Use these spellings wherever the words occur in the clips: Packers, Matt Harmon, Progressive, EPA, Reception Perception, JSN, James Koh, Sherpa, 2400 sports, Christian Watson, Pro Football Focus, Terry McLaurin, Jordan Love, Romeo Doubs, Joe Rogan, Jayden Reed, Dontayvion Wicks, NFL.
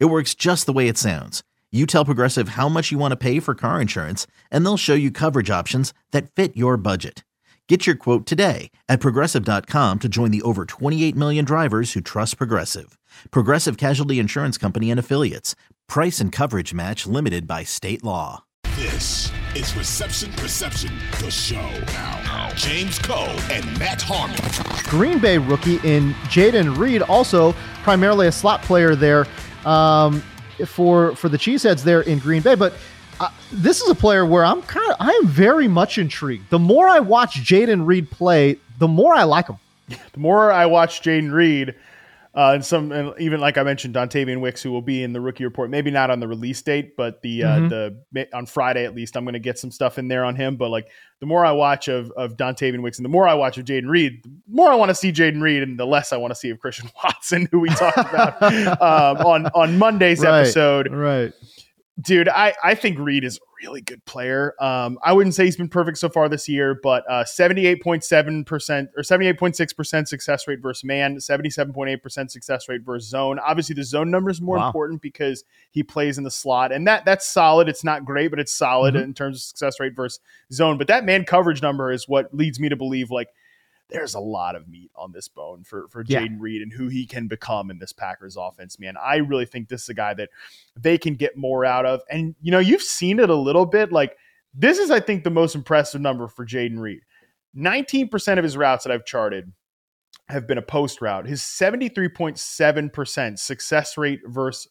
It works just the way it sounds. You tell Progressive how much you want to pay for car insurance, and they'll show you coverage options that fit your budget. Get your quote today at Progressive.com to join the over 28 million drivers who trust Progressive. Progressive Casualty Insurance Company and Affiliates. Price and coverage match limited by state law. This is Reception Perception, the show. Now, James Koh and Matt Harmon. Green Bay rookie in Jayden Reed, also primarily a slot player there. For the Cheeseheads there in Green Bay. But this is a player where I am very much intrigued. The more I watch Jayden Reed play, the more I like him. The more I watch Jayden Reed, and even like I mentioned, Dontayvion Wicks, who will be in the rookie report, maybe not on the release date, but on Friday at least, I'm going to get some stuff in there on him. But like the more I watch of Dontayvion Wicks and the more I watch of Jayden Reed, the more I want to see Jayden Reed and the less I want to see of Christian Watson, who we talked about on Monday's episode. Right. Dude, I think Reed is a really good player. I wouldn't say he's been perfect so far this year, but 78.7% or 78.6% success rate versus man, 77.8% success rate versus zone. Obviously, the zone number is more important because he plays in the slot, and that's solid. It's not great, but it's solid in terms of success rate versus zone. But that man coverage number is what leads me to believe, like, there's a lot of meat on this bone for Jayden Reed and who he can become in this Packers offense, man. I really think this is a guy that they can get more out of. And, you know, you've seen it a little bit. Like, this is, I think, the most impressive number for Jayden Reed. 19% of his routes that I've charted have been a post route. His 73.7% success rate versus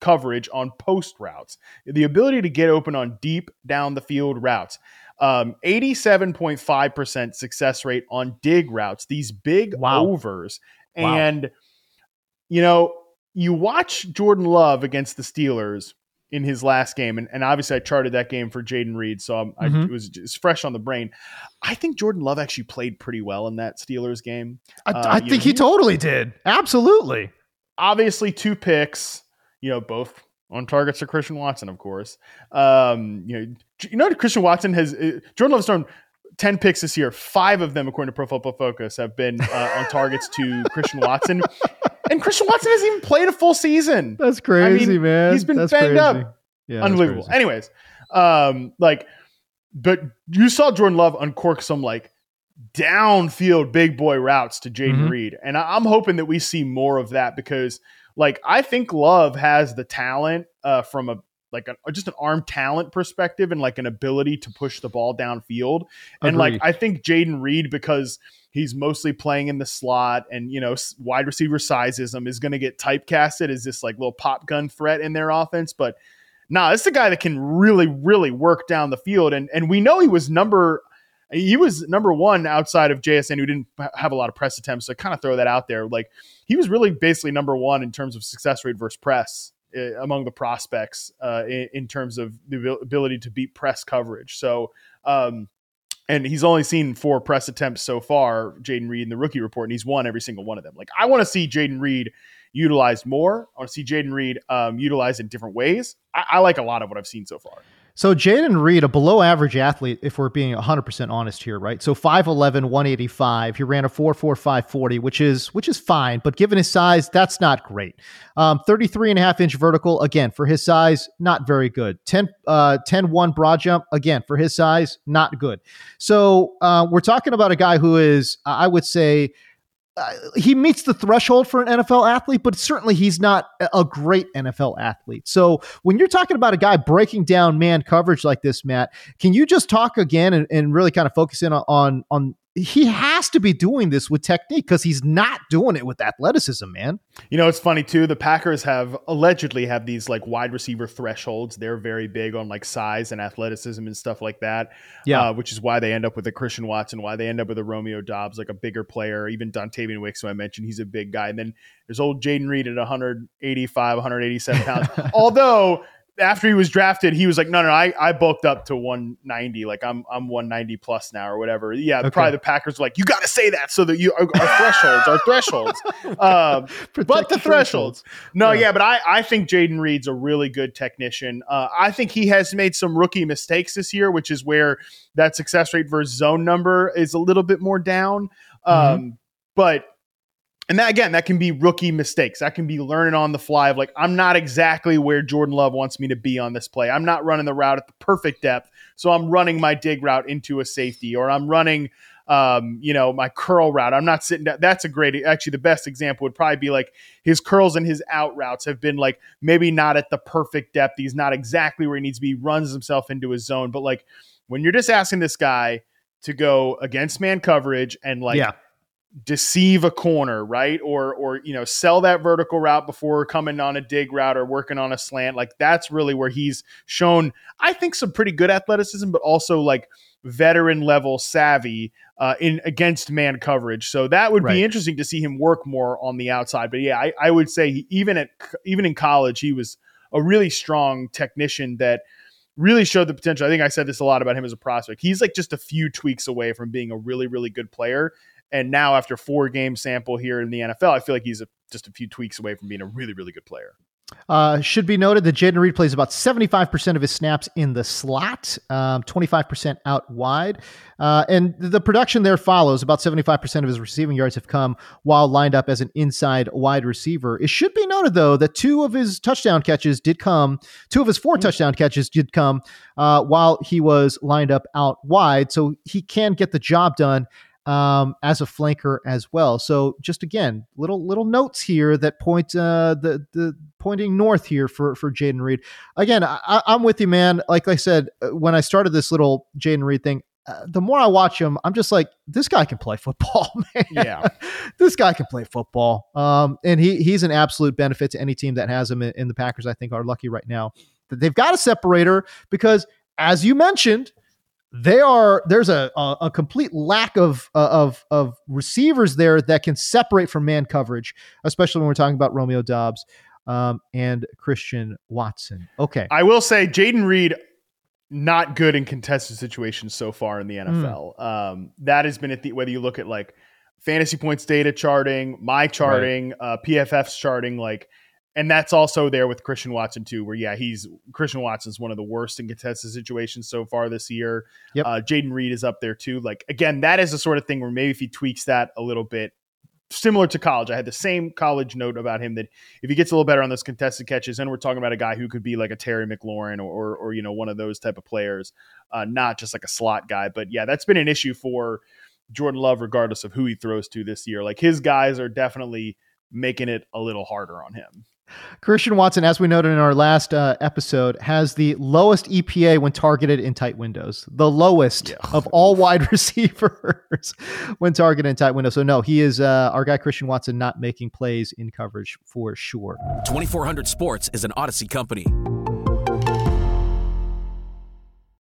coverage on post routes. The ability to get open on deep down the field routes. 87.5% success rate on dig routes, these big overs. And, you know, you watch Jordan Love against the Steelers in his last game. And obviously I charted that game for Jayden Reed. So it was fresh on the brain. I think Jordan Love actually played pretty well in that Steelers game. I think he totally did. Absolutely. Obviously 2 picks, you know, both on targets to Christian Watson, of course. Christian Watson has Jordan Love's thrown 10 picks this year. 5 of them, according to Pro Football Focus, have been on targets to Christian Watson. And Christian Watson hasn't even played a full season. That's crazy, man. He's been banged up. Yeah, unbelievable. Anyways, but you saw Jordan Love uncork some downfield big boy routes to Jayden Reed, and I'm hoping that we see more of that because. I think Love has the talent from just an arm talent perspective and an ability to push the ball downfield. And I think Jayden Reed, because he's mostly playing in the slot and, you know, wide receiver sizeism is going to get typecasted as this little pop gun threat in their offense. But this is a guy that can really, really work down the field. And we know he was number one outside of JSN, who didn't have a lot of press attempts. So I kind of throw that out there. He was really basically number one in terms of success rate versus press among the prospects in terms of the ability to beat press coverage. So, and he's only seen 4 press attempts so far, Jayden Reed, in the rookie report, and he's won every single one of them. I want to see Jayden Reed utilized more. I want to see Jayden Reed utilized in different ways. I like a lot of what I've seen so far. So Jayden Reed, a below average athlete, if we're being 100% honest here, right? So 5'11", 185. He ran a 4.45 40, which is fine, but given his size, that's not great. 33.5-inch vertical, again, for his size, not very good. 10-1 broad jump, again, for his size, not good. So we're talking about a guy who is, I would say, he meets the threshold for an NFL athlete, but certainly he's not a great NFL athlete. So when you're talking about a guy breaking down man coverage like this, Matt, can you just talk again and really kind of focus in on he has to be doing this with technique because he's not doing it with athleticism, man. You know, it's funny too. The Packers allegedly have these like wide receiver thresholds. They're very big on like size and athleticism and stuff like that. Yeah. Which is why they end up with a Christian Watson, why they end up with a Romeo Doubs, like a bigger player, even Dontayvion Wicks, who I mentioned, he's a big guy. And then there's old Jayden Reed at 185, 187 pounds. Although after he was drafted, he was like, no, I bulked up to 190. Like I'm 190 plus now or whatever. Yeah. Okay. Probably the Packers were like, you got to say that so that you our thresholds, but the thresholds. No. Yeah. But I think Jayden Reed's a really good technician. I think he has made some rookie mistakes this year, which is where that success rate versus zone number is a little bit more down. And that, again, that can be rookie mistakes. That can be learning on the fly of like, I'm not exactly where Jordan Love wants me to be on this play. I'm not running the route at the perfect depth. So I'm running my dig route into a safety, or I'm running, my curl route. I'm not sitting down. That's actually the best example would probably be like his curls and his out routes have been like, maybe not at the perfect depth. He's not exactly where he needs to be. He runs himself into his zone. But like when you're just asking this guy to go against man coverage and like, deceive a corner, right? Or sell that vertical route before coming on a dig route or working on a slant. Like that's really where he's shown, I think, some pretty good athleticism, but also like veteran level savvy in against man coverage. So that would be interesting to see him work more on the outside. But yeah, I would say even in college, he was a really strong technician that really showed the potential. I think I said this a lot about him as a prospect. He's like just a few tweaks away from being a really, really good player. And now after 4-game sample here in the NFL, I feel like he's just a few tweaks away from being a really, really good player. Should be noted that Jayden Reed plays about 75% of his snaps in the slot, 25% out wide. And the production there follows. About 75% of his receiving yards have come while lined up as an inside wide receiver. It should be noted, though, that two of his four touchdown catches did come while he was lined up out wide. So he can get the job done as a flanker as well. So just again, little notes here that point the pointing north here for Jayden Reed. Again, I'm with you, man. Like I said, when I started this little Jayden Reed thing, the more I watch him, I'm just like, this guy can play football, man. Yeah, this guy can play football. And he's an absolute benefit to any team that has him. And the Packers, I think, are lucky right now that they've got a separator because, as you mentioned, there's a complete lack of receivers there that can separate from man coverage, especially when we're talking about Romeo Doubs and Christian Watson. Okay. I will say Jayden Reed, not good in contested situations so far in the NFL. That has been whether you look at like fantasy points data charting, my charting, PFF's charting, like, and that's also there with Christian Watson too, where Christian Watson's one of the worst in contested situations so far this year. Yep. Jayden Reed is up there too. Like again, that is the sort of thing where maybe if he tweaks that a little bit, similar to college, I had the same college note about him that if he gets a little better on those contested catches, and we're talking about a guy who could be like a Terry McLaurin or one of those type of players, not just like a slot guy. But yeah, that's been an issue for Jordan Love, regardless of who he throws to this year. Like his guys are definitely making it a little harder on him. Christian Watson, as we noted in our last episode, has the lowest EPA when targeted in tight windows, the lowest of all wide receivers when targeted in tight windows. So no, he is our guy, Christian Watson, not making plays in coverage for sure. 2400 Sports is an Odyssey company.